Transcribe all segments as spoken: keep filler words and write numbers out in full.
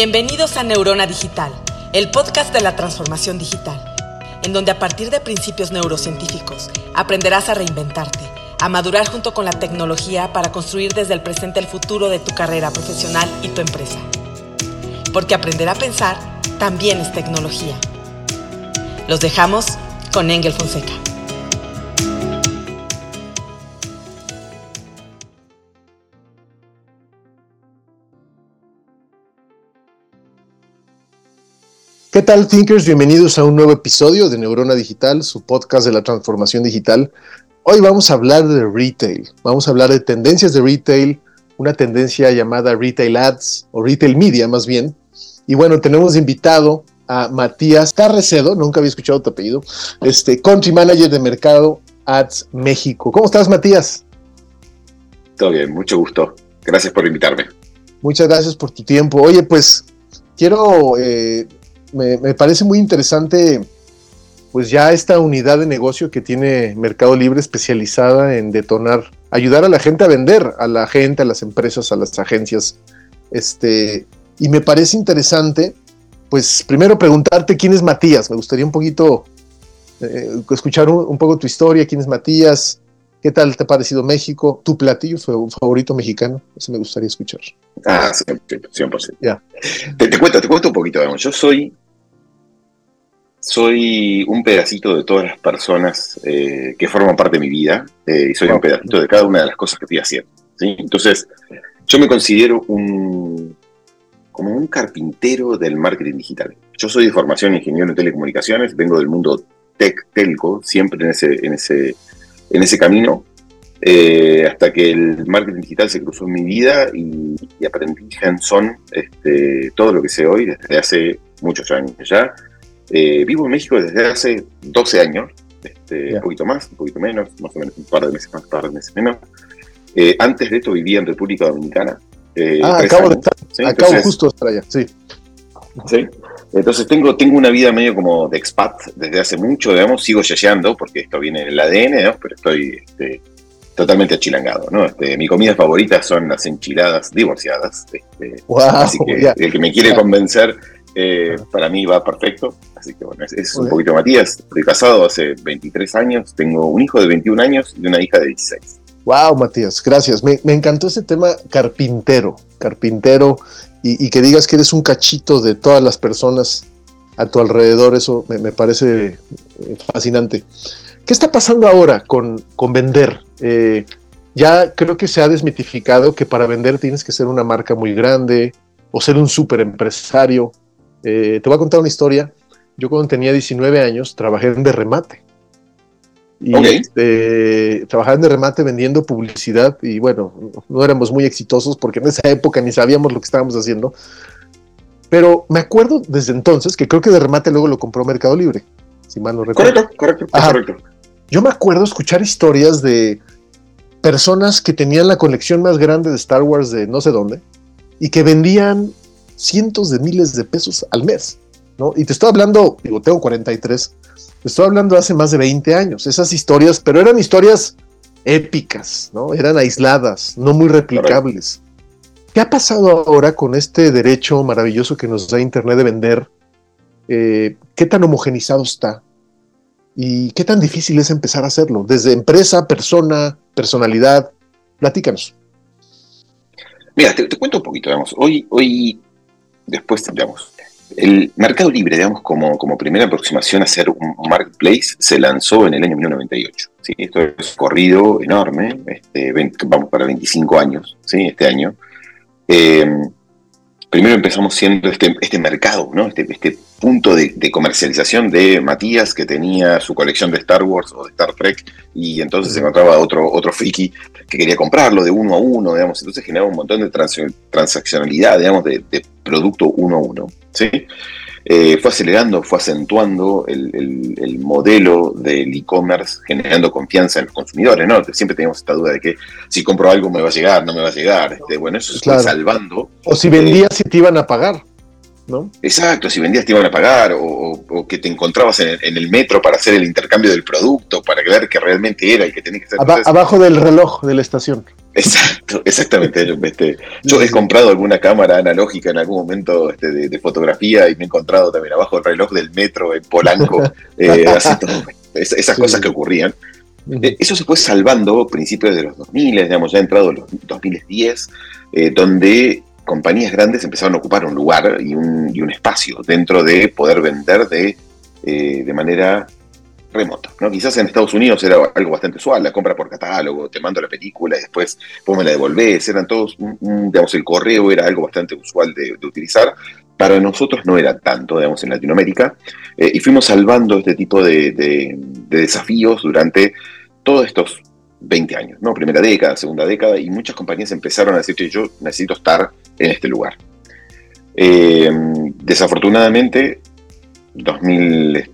Bienvenidos a Neurona Digital, el podcast de la transformación digital, en donde a partir de principios neurocientíficos aprenderás a reinventarte, a madurar junto con la tecnología para construir desde el presente el futuro de tu carrera profesional y tu empresa. Porque aprender a pensar también es tecnología. Los dejamos con Engel Fonseca. ¿Qué tal, Thinkers? Bienvenidos a un nuevo episodio de Neurona Digital, su podcast de la transformación digital. Hoy vamos a hablar de retail, vamos a hablar de tendencias de retail, una tendencia llamada Retail Ads o Retail-Media más bien. Y bueno, tenemos invitado a Matías Carracedo, nunca había escuchado tu apellido, este, Country Manager de Mercado Ads México. ¿Cómo estás, Matías? Todo bien, mucho gusto. Gracias por invitarme. Muchas gracias por tu tiempo. Oye, pues quiero... Eh, Me, me parece muy interesante, pues, ya esta unidad de negocio que tiene Mercado Libre especializada en detonar, ayudar a la gente a vender, a la gente, a las empresas, a las agencias. Este, y me parece interesante, pues, primero preguntarte quién es Matías. Me gustaría un poquito eh, escuchar un, un poco tu historia, quién es Matías, qué tal te ha parecido México, tu platillo favorito mexicano. Eso me gustaría escuchar. Ah, cien por ciento. Yeah. Te, te cuento, te cuento un poquito, digamos. Yo soy, soy un pedacito de todas las personas eh, que forman parte de mi vida, eh, y soy wow. un pedacito de cada una de las cosas que estoy haciendo, ¿sí? Entonces, yo me considero un, como un carpintero del marketing digital. Yo soy de formación ingeniero en telecomunicaciones, vengo del mundo tech, telco, siempre en ese, en ese, en ese camino. Eh, hasta que el marketing digital se cruzó en mi vida y, y aprendí hands-on este, todo lo que sé hoy desde hace muchos años ya. Eh, vivo en México desde hace doce años, este, yeah. un poquito más, un poquito menos, más o menos un par de meses más, un par de meses menos. Eh, antes de esto vivía en República Dominicana. Eh, ah, acabo años, de estar, ¿sí? acabo Entonces, justo hasta allá, sí. Sí. Entonces tengo, tengo una vida medio como de expat desde hace mucho, digamos, sigo yayeando porque esto viene en el A D N, digamos, pero estoy... Este, totalmente achilangado, ¿no? Este, mi comida favorita son las enchiladas divorciadas. Este, wow, así que yeah, el que me quiere yeah. convencer, eh, uh-huh. para mí va perfecto. Así que bueno, es, es un poquito Matías. Estoy casado hace veintitrés años, tengo un hijo de veintiún años y una hija de dieciséis. Wow, Matías, gracias. Me, me encantó ese tema carpintero, carpintero, y, y que digas que eres un cachito de todas las personas a tu alrededor. Eso me, me parece fascinante. ¿Qué está pasando ahora con, con vender? Eh, ya creo que se ha desmitificado que para vender tienes que ser una marca muy grande o ser un súper empresario. Eh, te voy a contar una historia. Yo cuando tenía diecinueve años trabajé en Derremate. Y okay. eh, trabajaba en Derremate vendiendo publicidad y bueno, no éramos muy exitosos porque en esa época ni sabíamos lo que estábamos haciendo. Pero me acuerdo desde entonces que creo que Derremate luego lo compró Mercado Libre, si mal no recuerdo. Correcto, correcto, correcto. Ajá. Yo me acuerdo escuchar historias de personas que tenían la colección más grande de Star Wars de no sé dónde y que vendían cientos de miles de pesos al mes, ¿no? Y te estoy hablando, digo, tengo cuarenta y tres, te estoy hablando hace más de veinte años. Esas historias, pero eran historias épicas, ¿no? Eran aisladas, no muy replicables. Correcto. ¿Qué ha pasado ahora con este derecho maravilloso que nos da Internet de vender? Eh, ¿Qué tan homogenizado está? ¿Y qué tan difícil es empezar a hacerlo? Desde empresa, persona, personalidad. Platícanos. Mira, te, te cuento un poquito, digamos. Hoy, hoy después, digamos, el Mercado Libre, digamos, como, como primera aproximación a hacer un marketplace, se lanzó en el año mil novecientos noventa y ocho. ¿Sí? Esto es un corrido enorme, este, veinte, vamos para veinticinco años, ¿sí? Este año. Eh, Primero empezamos siendo este, este mercado, ¿no? este, este punto de, de comercialización de Matías, que tenía su colección de Star Wars o de Star Trek, y entonces se encontraba otro, otro friki que quería comprarlo de uno a uno, digamos. Entonces generaba un montón de trans, transaccionalidad, digamos, de, de producto uno a uno, ¿sí? Eh, fue acelerando, fue acentuando el, el, el modelo del e-commerce, generando confianza en los consumidores, ¿no? Siempre teníamos esta duda de que si compro algo me va a llegar, no me va a llegar. Este, bueno, eso se claro. fue salvando. O si vendías eh, si te iban a pagar, ¿no? Exacto, si vendías te iban a pagar, o, o que te encontrabas en el, en el metro para hacer el intercambio del producto, para ver que realmente era el que tenías que hacer. Aba- Entonces, abajo del reloj de la estación. Exacto, exactamente. Yo, este, yo he comprado alguna cámara analógica en algún momento este, de, de fotografía y me he encontrado también abajo el reloj del metro en Polanco, eh, así todo, es, esas sí. cosas que ocurrían. Eso se fue salvando a principios de los dos mil, digamos, ya ha entrado los dos mil diez, eh, donde compañías grandes empezaron a ocupar un lugar y un, y un espacio dentro de poder vender de, eh, de manera remota, ¿no? Quizás en Estados Unidos era algo bastante usual, la compra por catálogo, te mando la película y después vos me la devolvés, eran todos, digamos, el correo era algo bastante usual de, de utilizar. Para nosotros no era tanto, digamos, en Latinoamérica, eh, y fuimos salvando este tipo de, de, de desafíos durante todos estos veinte años, ¿no? Primera década, segunda década, y muchas compañías empezaron a decir que yo necesito estar en este lugar. Eh, desafortunadamente, dos mil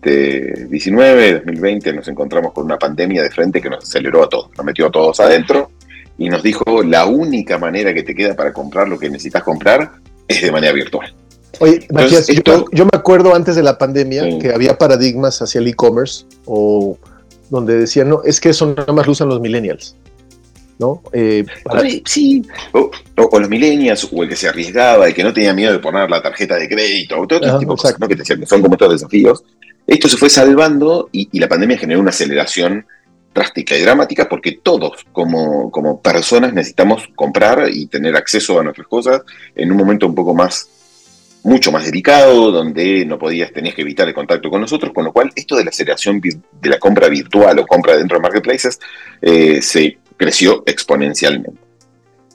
diecinueve, dos mil veinte, nos encontramos con una pandemia de frente que nos aceleró a todos, nos metió a todos adentro, y nos dijo, la única manera que te queda para comprar lo que necesitas comprar es de manera virtual. Oye, Matías, Entonces, esto... yo, yo me acuerdo antes de la pandemia sí. que había paradigmas hacia el e-commerce, o donde decían, no, es que eso nada más lo usan los millennials, ¿no? Eh, para... Sí, o, o, o los millennials, o el que se arriesgaba, el que no tenía miedo de poner la tarjeta de crédito, o todo este tipo de cosas, ¿no? Que te, son como estos desafíos. Esto se fue salvando y, y la pandemia generó una aceleración drástica y dramática, porque todos como, como personas necesitamos comprar y tener acceso a nuestras cosas en un momento un poco más mucho más delicado, donde no podías, tenías que evitar el contacto con nosotros, con lo cual esto de la aceleración de la compra virtual o compra dentro de marketplaces eh, se creció exponencialmente.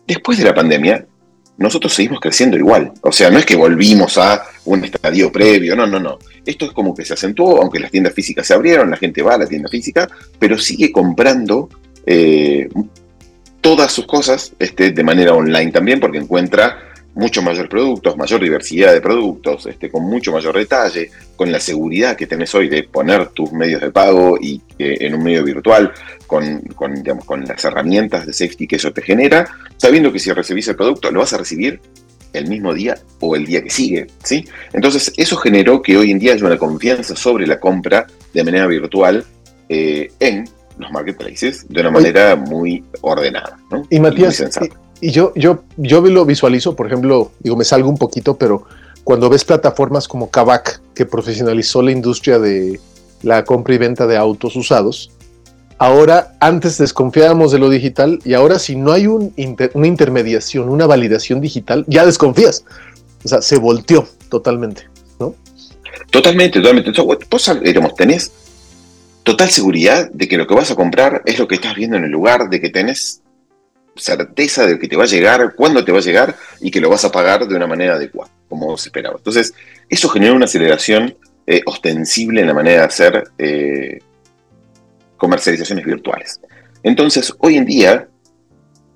Después de la pandemia, nosotros seguimos creciendo igual. O sea, no es que volvimos a un estadio previo, no, no, no. Esto es como que se acentuó, aunque las tiendas físicas se abrieron, la gente va a la tienda física, pero sigue comprando eh, todas sus cosas este, de manera online también, porque encuentra mucho mayor productos, mayor diversidad de productos, este, con mucho mayor detalle, con la seguridad que tenés hoy de poner tus medios de pago y eh, en un medio virtual, con, con, digamos, con las herramientas de safety que eso te genera, sabiendo que si recibís el producto lo vas a recibir el mismo día o el día que sigue, ¿sí? Entonces eso generó que hoy en día haya una confianza sobre la compra de manera virtual eh, en los marketplaces de una manera muy ordenada, ¿no? Y Matías, Y yo, yo, yo lo visualizo, por ejemplo, digo, me salgo un poquito, pero cuando ves plataformas como Kavak, que profesionalizó la industria de la compra y venta de autos usados, ahora, antes desconfiábamos de lo digital, y ahora si no hay un inter, una intermediación, una validación digital, ya desconfías. O sea, se volteó totalmente, ¿no? Totalmente, totalmente. Entonces, vos, digamos, tenés total seguridad de que lo que vas a comprar es lo que estás viendo en el lugar, de que tenés certeza de que te va a llegar, cuándo te va a llegar y que lo vas a pagar de una manera adecuada, como se esperaba. Entonces, eso generó una aceleración eh, ostensible en la manera de hacer eh, comercializaciones virtuales. Entonces, hoy en día,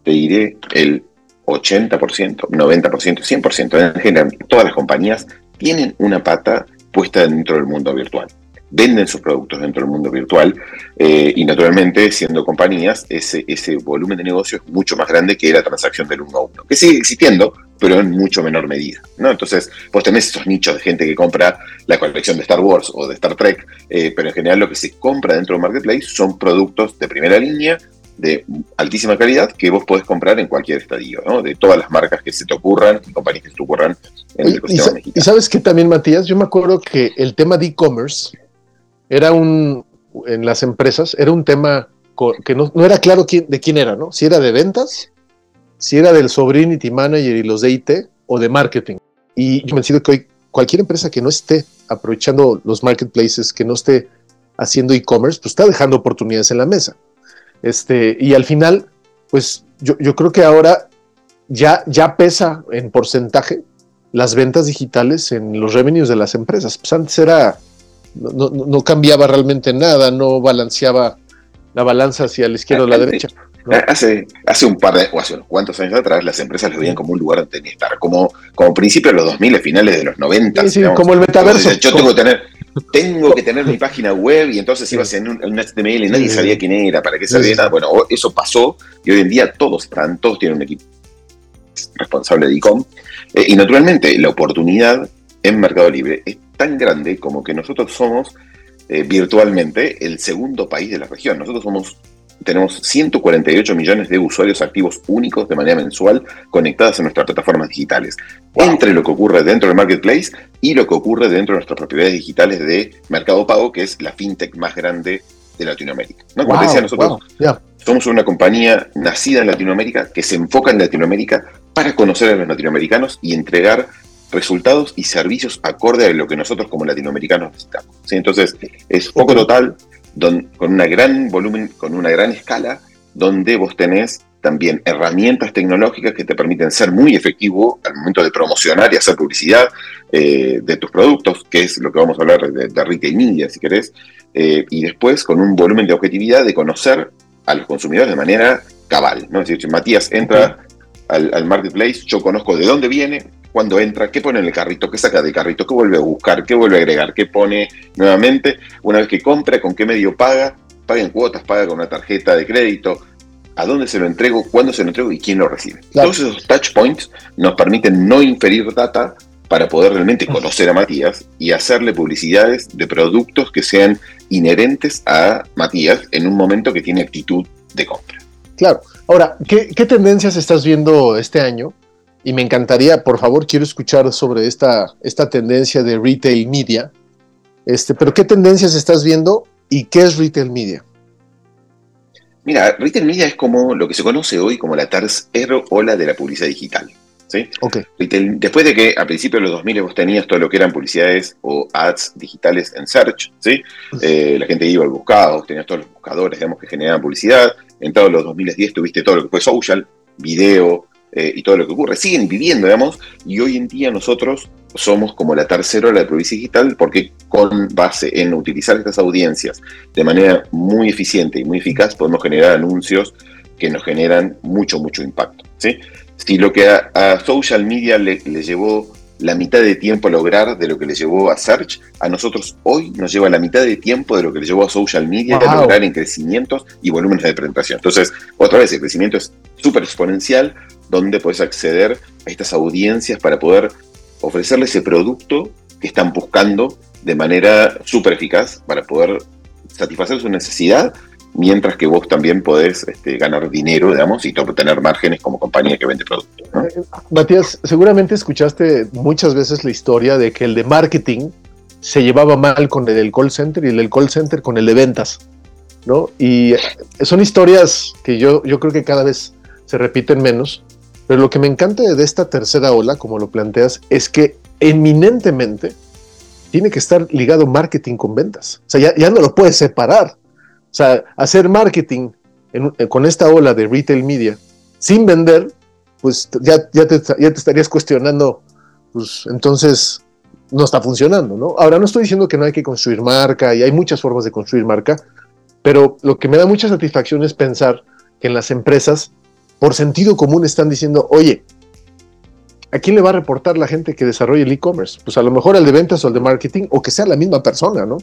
te diré el ochenta por ciento, noventa por ciento, cien por ciento, en general, todas las compañías tienen una pata puesta dentro del mundo virtual. Venden sus productos dentro del mundo virtual eh, y naturalmente, siendo compañías, ese, ese volumen de negocio es mucho más grande que la transacción del uno a uno, que sigue existiendo, pero en mucho menor medida, ¿no? Entonces, vos tenés esos nichos de gente que compra la colección de Star Wars o de Star Trek, eh, pero en general lo que se compra dentro de un marketplace son productos de primera línea, de altísima calidad, que vos podés comprar en cualquier estadio, ¿no? De todas las marcas que se te ocurran, compañías que se te ocurran en el ecosistema mexicano. Y sabes que también, Matías, yo me acuerdo que el tema de e-commerce era un, en las empresas, era un tema que no, no era claro quién, de quién era, ¿no? Si era de ventas, si era del Sovereignty Manager y los de I T, o de marketing. Y yo me considero que hoy cualquier empresa que no esté aprovechando los marketplaces, que no esté haciendo e-commerce, pues está dejando oportunidades en la mesa. Este, y al final, pues yo, yo creo que ahora ya, ya pesa en porcentaje las ventas digitales en los revenues de las empresas. Pues antes era... No, no, no cambiaba realmente nada, no balanceaba la balanza hacia la izquierda o la derecha, ¿no? Hace, hace un par de, o hace unos cuantos años atrás, las empresas lo veían como un lugar donde tenían que estar, como, como principio de los dos mil, finales de los noventa. Sí, sí, digamos, como el metaverso. Yo tengo que tener, tengo que tener mi página web y entonces ibas en un, en un H T M L y nadie sí. sabía quién era, para qué servía, sí. nada. Bueno, eso pasó y hoy en día todos están, todos tienen un equipo responsable de e-com. Eh, y naturalmente la oportunidad en Mercado Libre es tan grande como que nosotros somos eh, virtualmente el segundo país de la región. Nosotros somos tenemos ciento cuarenta y ocho millones de usuarios activos únicos de manera mensual conectadas a nuestras plataformas digitales. Wow. Entre lo que ocurre dentro del marketplace y lo que ocurre dentro de nuestras propiedades digitales de Mercado Pago, que es la fintech más grande de Latinoamérica, ¿no? Como wow, te decía, nosotros wow, yeah. somos una compañía nacida en Latinoamérica, que se enfoca en Latinoamérica para conocer a los latinoamericanos y entregar resultados y servicios acorde a lo que nosotros como latinoamericanos necesitamos, ¿sí? Entonces, es foco total, don, con una gran volumen, con una gran escala, donde vos tenés también herramientas tecnológicas que te permiten ser muy efectivo al momento de promocionar y hacer publicidad eh, de tus productos, que es lo que vamos a hablar de, de Retail-Media, si querés, eh, y después con un volumen de objetividad de conocer a los consumidores de manera cabal, ¿no? Es decir, Matías entra al, al marketplace, yo conozco de dónde viene, cuando entra, qué pone en el carrito, qué saca del carrito, qué vuelve a buscar, qué vuelve a agregar, qué pone nuevamente, una vez que compra, con qué medio paga, paga en cuotas, paga con una tarjeta de crédito, a dónde se lo entrego, cuándo se lo entrego y quién lo recibe. Claro. Todos esos touch points nos permiten no inferir data para poder realmente conocer a Matías y hacerle publicidades de productos que sean inherentes a Matías en un momento que tiene actitud de compra. Claro. Ahora, ¿qué, qué tendencias estás viendo este año? Y me encantaría, por favor, quiero escuchar sobre esta, esta tendencia de Retail-Media. Este, pero ¿qué tendencias estás viendo y qué es Retail-Media? Mira, Retail-Media es como lo que se conoce hoy como la tercera ola de la publicidad digital, ¿sí? Okay. Retail, después de que a principios de los dos mil vos tenías todo lo que eran publicidades o ads digitales en search, ¿sí? Eh, la gente iba al buscado, tenías todos los buscadores, digamos, que generaban publicidad. En todos los dos mil diez tuviste todo lo que fue social, video, Eh, y todo lo que ocurre, siguen viviendo, digamos, y hoy en día nosotros somos como la tercera ola de publicidad digital, porque con base en utilizar estas audiencias de manera muy eficiente y muy eficaz, podemos generar anuncios que nos generan mucho, mucho impacto, ¿sí? Si lo que a, a social media le, le llevó la mitad de tiempo a lograr de lo que le llevó a search, a nosotros hoy nos lleva la mitad de tiempo de lo que le llevó a social media wow. a lograr en crecimientos y volúmenes de presentación. Entonces, otra vez, el crecimiento es súper exponencial, donde podés acceder a estas audiencias para poder ofrecerles ese producto que están buscando de manera súper eficaz para poder satisfacer su necesidad, mientras que vos también podés este, ganar dinero, digamos, y obtener márgenes como compañía que vende productos, ¿no? Matías, seguramente escuchaste muchas veces la historia de que el de marketing se llevaba mal con el del call center y el del call center con el de ventas, ¿no? Y son historias que yo, yo creo que cada vez se repiten menos. Pero lo que me encanta de esta tercera ola, como lo planteas, es que eminentemente tiene que estar ligado marketing con ventas. O sea, ya, ya no lo puedes separar. O sea, hacer marketing en, con esta ola de Retail-Media sin vender, pues ya, ya, te, ya te estarías cuestionando, pues entonces no está funcionando, ¿no? Ahora, no estoy diciendo que no hay que construir marca, y hay muchas formas de construir marca, pero lo que me da mucha satisfacción es pensar que en las empresas, por sentido común, están diciendo, oye, ¿a quién le va a reportar la gente que desarrolle el e-commerce? Pues a lo mejor al de ventas o al de marketing, o que sea la misma persona, ¿no?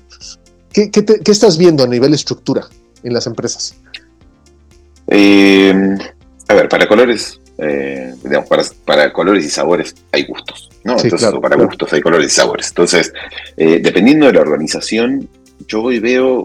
¿Qué, qué, te, qué estás viendo a nivel estructura en las empresas? Eh, a ver, para colores, eh, digamos, para, para colores y sabores hay gustos, ¿no? Sí, entonces, claro, para claro. gustos hay colores y sabores. Entonces, eh, dependiendo de la organización, yo hoy veo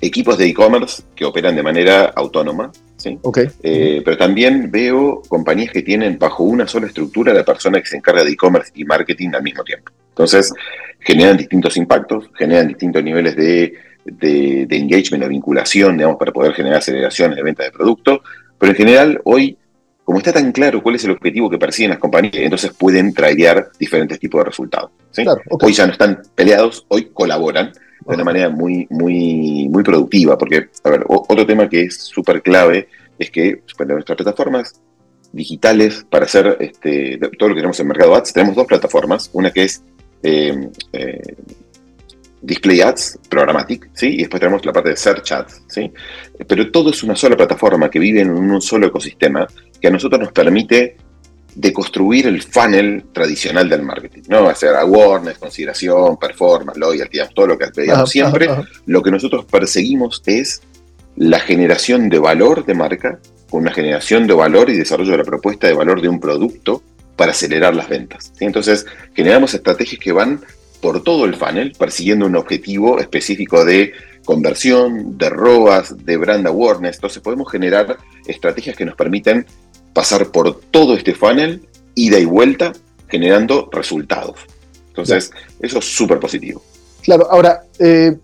equipos de e-commerce que operan de manera autónoma, ¿sí? Okay. Eh, pero también veo compañías que tienen bajo una sola estructura la persona que se encarga de e-commerce y marketing al mismo tiempo. Entonces, generan distintos impactos, generan distintos niveles de, de, de engagement o vinculación, digamos, para poder generar aceleraciones de venta de productos. Pero en general, hoy, como está tan claro cuál es el objetivo que persiguen las compañías, entonces pueden traer diferentes tipos de resultados, ¿sí? Claro, okay. Hoy ya no están peleados, hoy colaboran de una manera muy, muy, muy productiva, porque, a ver, o, otro tema que es súper clave es que para nuestras plataformas digitales, para hacer este, todo lo que tenemos en Mercado Ads, tenemos dos plataformas, una que es eh, eh, Display Ads, Programmatic, ¿sí? Y después tenemos la parte de Search Ads, ¿sí? Pero todo es una sola plataforma que vive en un solo ecosistema que a nosotros nos permite de construir el funnel tradicional del marketing, ¿no? Hacer awareness, consideración, performance, loyalty, todo lo que pedíamos ajá, siempre. Ajá, ajá. Lo que nosotros perseguimos es la generación de valor de marca, con una generación de valor y desarrollo de la propuesta de valor de un producto para acelerar las ventas, ¿sí? Entonces, generamos estrategias que van por todo el funnel, persiguiendo un objetivo específico de conversión, de R O A S, de brand awareness. Entonces podemos generar estrategias que nos permiten pasar por todo este funnel, ida y vuelta, generando resultados. Entonces, claro, eso es súper positivo. Claro, ahora, eh,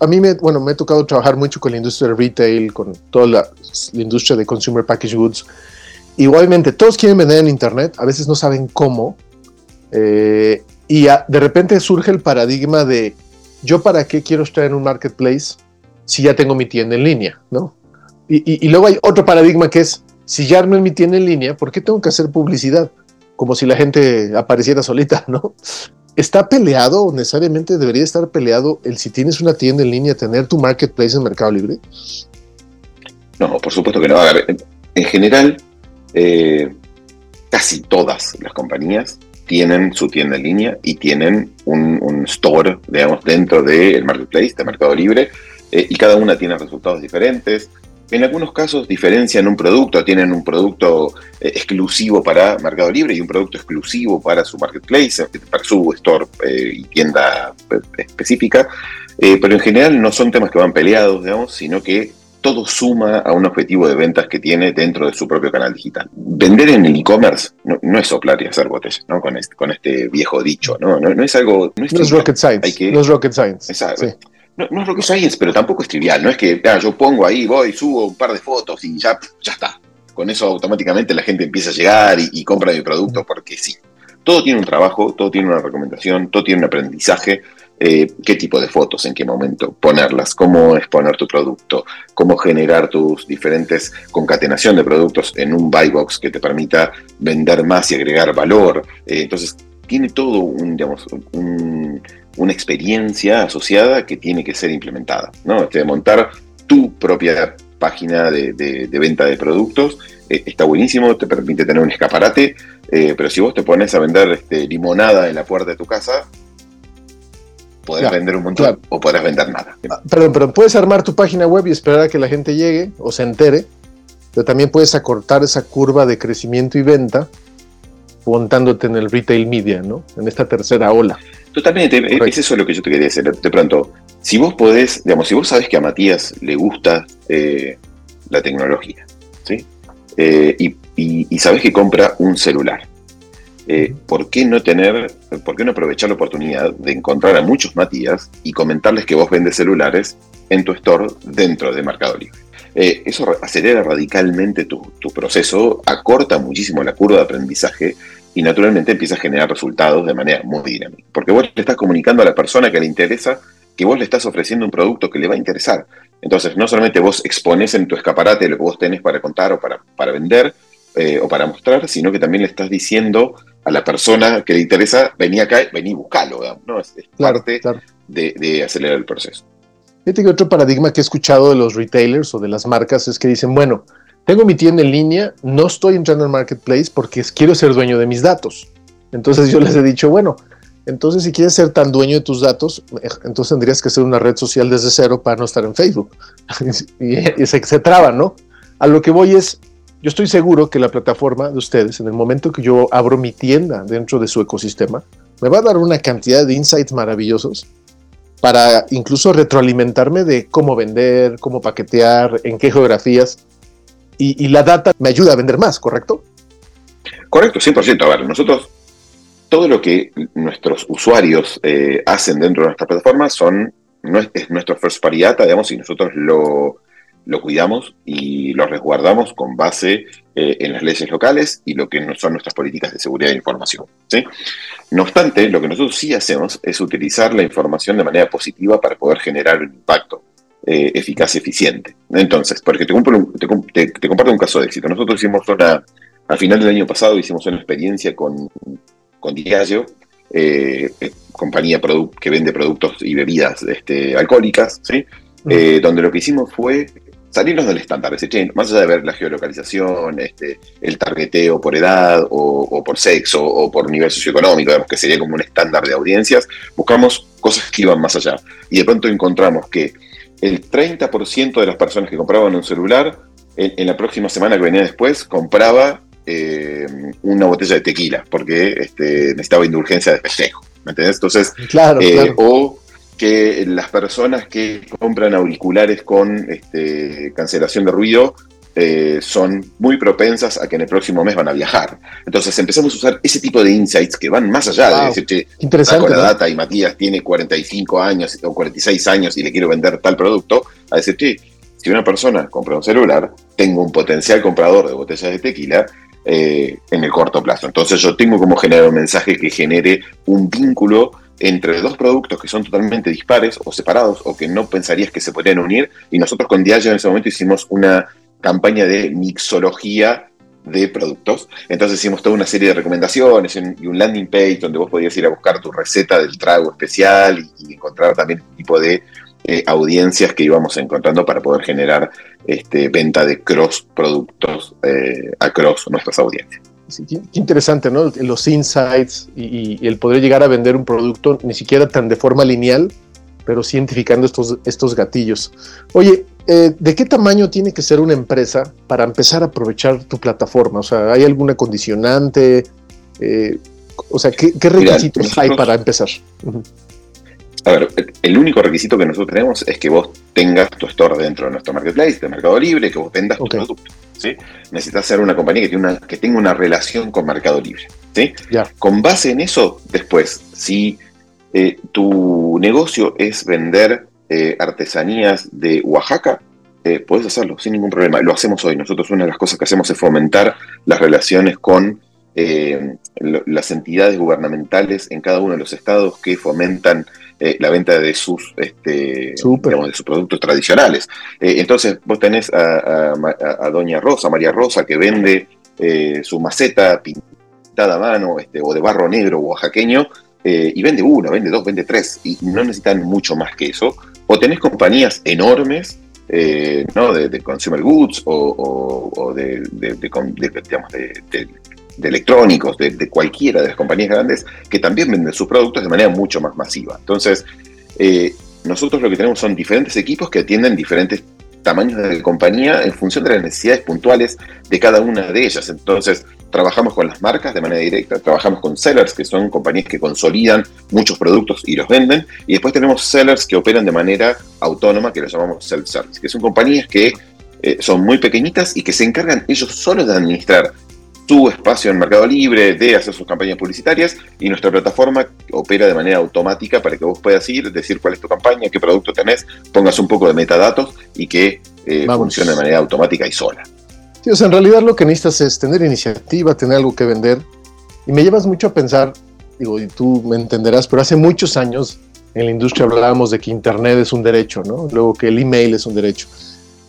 a mí me, bueno, me ha tocado trabajar mucho con la industria de retail, con toda la, la industria de consumer packaged goods. Igualmente, todos quieren vender en internet, a veces no saben cómo, eh, y a, de repente surge el paradigma de, ¿yo para qué quiero estar en un marketplace si ya tengo mi tienda en línea, ¿no? Y, y, y luego hay otro paradigma que es, si ya armé mi tienda en línea, ¿por qué tengo que hacer publicidad? Como si la gente apareciera solita, ¿no? ¿Está peleado o necesariamente debería estar peleado el si tienes una tienda en línea, tener tu marketplace en Mercado Libre? No, por supuesto que no. A ver, en general, eh, casi todas las compañías tienen su tienda en línea y tienen un, un store, digamos, dentro del marketplace de Mercado Libre, eh, y cada una tiene resultados diferentes. En algunos casos diferencian un producto, tienen un producto eh, exclusivo para Mercado Libre y un producto exclusivo para su marketplace, para su store eh, y tienda específica, eh, pero en general no son temas que van peleados, digamos, sino que todo suma a un objetivo de ventas que tiene dentro de su propio canal digital. Vender en el e-commerce no, no es soplar y hacer botellas, ¿no? Con este, con este viejo dicho, ¿no? No, no es algo... No es, no es rocket science. Que, no es rocket science. Exacto. Sí. No, no es rocket science, pero tampoco es trivial. No es que ah, yo pongo ahí, voy, subo un par de fotos y ya, ya está. Con eso automáticamente la gente empieza a llegar y, y compra mi producto porque sí. Todo tiene un trabajo, todo tiene una recomendación, todo tiene un aprendizaje. Eh, qué tipo de fotos, en qué momento ponerlas, cómo exponer tu producto, cómo generar tus diferentes concatenación de productos en un buy box que te permita vender más y agregar valor. Eh, entonces, tiene todo un, digamos, un, una experiencia asociada que tiene que ser implementada, ¿no? Este, montar tu propia página de, de, de venta de productos eh, está buenísimo, te permite tener un escaparate, eh, pero si vos te pones a vender este, limonada en la puerta de tu casa, podrás claro, vender un montón claro. o podrás vender nada. Ah, perdón, pero puedes armar tu página web y esperar a que la gente llegue o se entere, pero también puedes acortar esa curva de crecimiento y venta montándote en el retail media, ¿no? En esta tercera ola. Totalmente, correcto. Es eso lo que yo te quería decir. De pronto, si vos podés, digamos, si vos sabés que a Matías le gusta eh, la tecnología, ¿sí? Eh, y, y, y sabés que compra un celular. Eh, ¿por qué no tener, por qué no aprovechar la oportunidad de encontrar a muchos Matías y comentarles que vos vendes celulares en tu store dentro de Mercado Libre? Eh, eso acelera radicalmente tu, tu proceso, acorta muchísimo la curva de aprendizaje y naturalmente empieza a generar resultados de manera muy dinámica. Porque vos le estás comunicando a la persona que le interesa que vos le estás ofreciendo un producto que le va a interesar. Entonces, no solamente vos exponés en tu escaparate lo que vos tenés para contar o para, para vender, Eh, o para mostrar, sino que también le estás diciendo a la persona que le interesa, vení acá, vení, buscalo, ¿no? Es, es claro, parte claro. De, de acelerar el proceso. Fíjate que otro paradigma que he escuchado de los retailers o de las marcas es que dicen, bueno, tengo mi tienda en línea, no estoy entrando al marketplace porque quiero ser dueño de mis datos. Entonces yo les he dicho, bueno, entonces si quieres ser tan dueño de tus datos, entonces tendrías que hacer una red social desde cero para no estar en Facebook. y, y se, se traba, ¿no? A lo que voy es, yo estoy seguro que la plataforma de ustedes, en el momento que yo abro mi tienda dentro de su ecosistema, me va a dar una cantidad de insights maravillosos para incluso retroalimentarme de cómo vender, cómo paquetear, en qué geografías. Y, y la data me ayuda a vender más, ¿correcto? Correcto, cien por ciento. A ver, nosotros, todo lo que nuestros usuarios eh, hacen dentro de nuestra plataforma son, no es, es nuestro first party data, digamos, y nosotros lo... lo cuidamos y lo resguardamos con base eh, en las leyes locales y lo que son nuestras políticas de seguridad de información, ¿sí? No obstante, lo que nosotros sí hacemos es utilizar la información de manera positiva para poder generar un impacto eh, eficaz y eficiente. Entonces, porque te, te, te, te comparto un caso de éxito. Nosotros hicimos una, a final del año pasado, hicimos una experiencia con, con Diageo, eh, compañía produ- que vende productos y bebidas este, alcohólicas, ¿sí? Eh, uh-huh. Donde lo que hicimos fue salirnos del estándar, más allá de ver la geolocalización, este, el targeteo por edad o, o por sexo o por nivel socioeconómico, digamos que sería como un estándar de audiencias, buscamos cosas que iban más allá. Y de pronto encontramos que el treinta por ciento de las personas que compraban un celular, en, en la próxima semana que venía después, compraba eh, una botella de tequila, porque este, necesitaba indulgencia de festejo, ¿me entendés? Entonces, claro, eh, claro. o... que las personas que compran auriculares con este, cancelación de ruido eh, son muy propensas a que en el próximo mes van a viajar. Entonces empezamos a usar ese tipo de insights que van más allá wow, de decir, che, interesante, saco la data, ¿no? Y Matías tiene cuarenta y cinco años o cuarenta y seis años y le quiero vender tal producto, a decir, che, si una persona compra un celular, tengo un potencial comprador de botellas de tequila eh, en el corto plazo. Entonces yo tengo como generar un mensaje que genere un vínculo entre dos productos que son totalmente dispares o separados o que no pensarías que se podrían unir. Y nosotros con Diageo en ese momento hicimos una campaña de mixología de productos. Entonces hicimos toda una serie de recomendaciones y un landing page donde vos podías ir a buscar tu receta del trago especial y encontrar también el tipo de Eh, audiencias que íbamos encontrando para poder generar este, venta de cross productos eh, across nuestras audiencias. Sí, qué interesante, ¿no? Los insights y, y el poder llegar a vender un producto ni siquiera tan de forma lineal, pero sí identificando estos, estos gatillos. Oye, eh, ¿de qué tamaño tiene que ser una empresa para empezar a aprovechar tu plataforma? O sea, ¿hay alguna condicionante? Eh, o sea, ¿qué, qué requisitos Mirá, nosotros... hay para empezar? Uh-huh. A ver, el único requisito que nosotros tenemos es que vos tengas tu store dentro de nuestro marketplace, de Mercado Libre, que vos vendas okay. tu producto, ¿sí? Necesitas ser una compañía que, tiene una, que tenga una relación con Mercado Libre, ¿sí? Yeah. Con base en eso, después, si eh, tu negocio es vender eh, artesanías de Oaxaca, eh, podés hacerlo sin ningún problema. Lo hacemos hoy. Nosotros una de las cosas que hacemos es fomentar las relaciones con eh, lo, las entidades gubernamentales en cada uno de los estados que fomentan Eh, la venta de sus este, digamos, de sus productos tradicionales. Eh, entonces vos tenés a, a, a Doña Rosa, María Rosa, que vende eh, su maceta pintada a mano este, o de barro negro oaxaqueño, eh, y vende una, vende dos, vende tres, y no necesitan mucho más que eso. O tenés compañías enormes eh, ¿no? de, de consumer goods o, o, o de, de, de, de, digamos, de, de de electrónicos, de, de cualquiera de las compañías grandes, que también venden sus productos de manera mucho más masiva. Entonces, eh, nosotros lo que tenemos son diferentes equipos que atienden diferentes tamaños de compañía en función de las necesidades puntuales de cada una de ellas. Entonces, trabajamos con las marcas de manera directa, trabajamos con sellers, que son compañías que consolidan muchos productos y los venden, y después tenemos sellers que operan de manera autónoma, que los llamamos self-service, que son compañías que eh, son muy pequeñitas y que se encargan ellos solos de administrar su espacio en Mercado Libre, de hacer sus campañas publicitarias, y nuestra plataforma opera de manera automática para que vos puedas ir, decir cuál es tu campaña, qué producto tenés, pongas un poco de metadatos y que eh, funcione de manera automática y sola. Sí, o sea, en realidad lo que necesitas es tener iniciativa, tener algo que vender, y me llevas mucho a pensar, digo, y tú me entenderás, pero hace muchos años en la industria hablábamos de que Internet es un derecho, ¿no? Luego que el email es un derecho,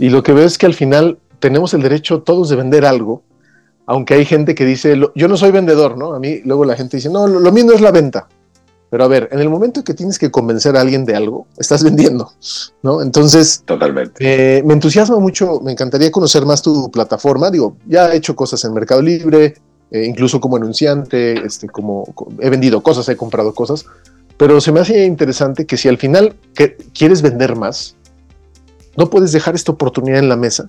y lo que veo es que al final tenemos el derecho todos de vender algo, aunque hay gente que dice, yo no soy vendedor, ¿no? A mí luego la gente dice, no, lo, lo mío no es la venta. Pero a ver, en el momento que tienes que convencer a alguien de algo, estás vendiendo, ¿no? Entonces, totalmente. Eh, me entusiasma mucho, me encantaría conocer más tu plataforma. Digo, ya he hecho cosas en Mercado Libre, eh, incluso como anunciante, este, como, he vendido cosas, he comprado cosas, pero se me hace interesante que si al final que quieres vender más, no puedes dejar esta oportunidad en la mesa.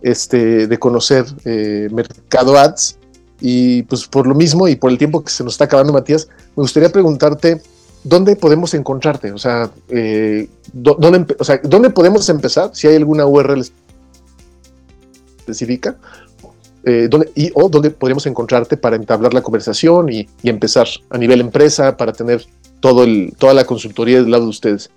Este, de conocer eh, Mercado Ads, y pues por lo mismo y por el tiempo que se nos está acabando, Matías, me gustaría preguntarte dónde podemos encontrarte, o sea, eh, do, dónde empe- o sea, dónde podemos empezar, si hay alguna U R L específica, eh, dónde, y o dónde podríamos encontrarte para entablar la conversación y, y empezar a nivel empresa para tener todo el, toda la consultoría del lado de ustedes.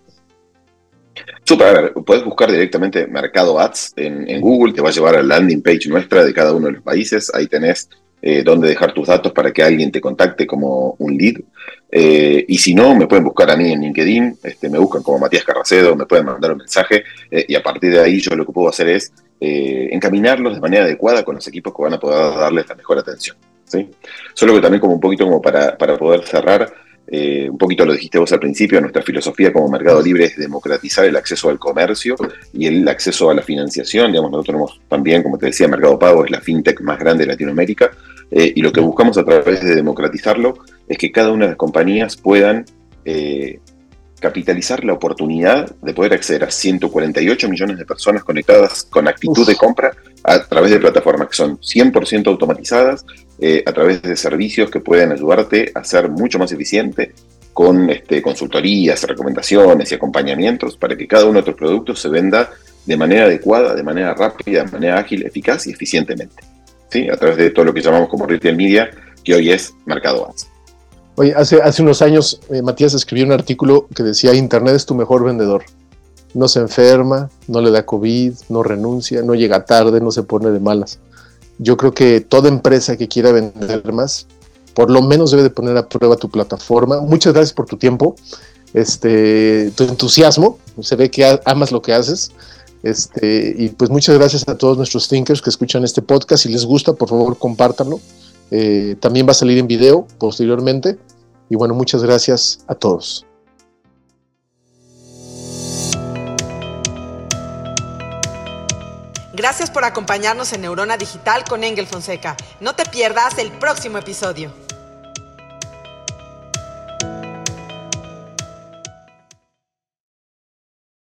Súper, a ver, podés buscar directamente Mercado Ads en, en Google, te va a llevar a la landing page nuestra de cada uno de los países, ahí tenés eh, donde dejar tus datos para que alguien te contacte como un lead, eh, y si no, me pueden buscar a mí en LinkedIn, este, me buscan como Matías Carracedo, me pueden mandar un mensaje, eh, y a partir de ahí yo lo que puedo hacer es eh, encaminarlos de manera adecuada con los equipos que van a poder darles la mejor atención, ¿sí? Solo que también como un poquito como para, para poder cerrar, Eh, un poquito lo dijiste vos al principio, nuestra filosofía como Mercado Libre es democratizar el acceso al comercio y el acceso a la financiación. Digamos, nosotros tenemos también, como te decía, Mercado Pago es la fintech más grande de Latinoamérica, eh, y lo que buscamos a través de democratizarlo es que cada una de las compañías puedan eh, capitalizar la oportunidad de poder acceder a ciento cuarenta y ocho millones de personas conectadas con actitud Uf. de compra a través de plataformas que son cien por ciento automatizadas, eh, a través de servicios que pueden ayudarte a ser mucho más eficiente, con este, consultorías, recomendaciones y acompañamientos para que cada uno de nuestros productos se venda de manera adecuada, de manera rápida, de manera ágil, eficaz y eficientemente, ¿sí? A través de todo lo que llamamos como Retail-Media, que hoy es Mercado Ads. Oye, hace, hace unos años eh, Matías escribió un artículo que decía: Internet es tu mejor vendedor. No se enferma, no le da COVID, no renuncia, no llega tarde, no se pone de malas. Yo creo que toda empresa que quiera vender más, por lo menos debe de poner a prueba tu plataforma. Muchas gracias por tu tiempo, este, tu entusiasmo. Se ve que amas lo que haces. Este, y pues muchas gracias a todos nuestros thinkers que escuchan este podcast. Si les gusta, por favor, compártanlo. Eh, también va a salir en video posteriormente. Y bueno, muchas gracias a todos. Gracias por acompañarnos en Neurona Digital con Engel Fonseca. No te pierdas el próximo episodio.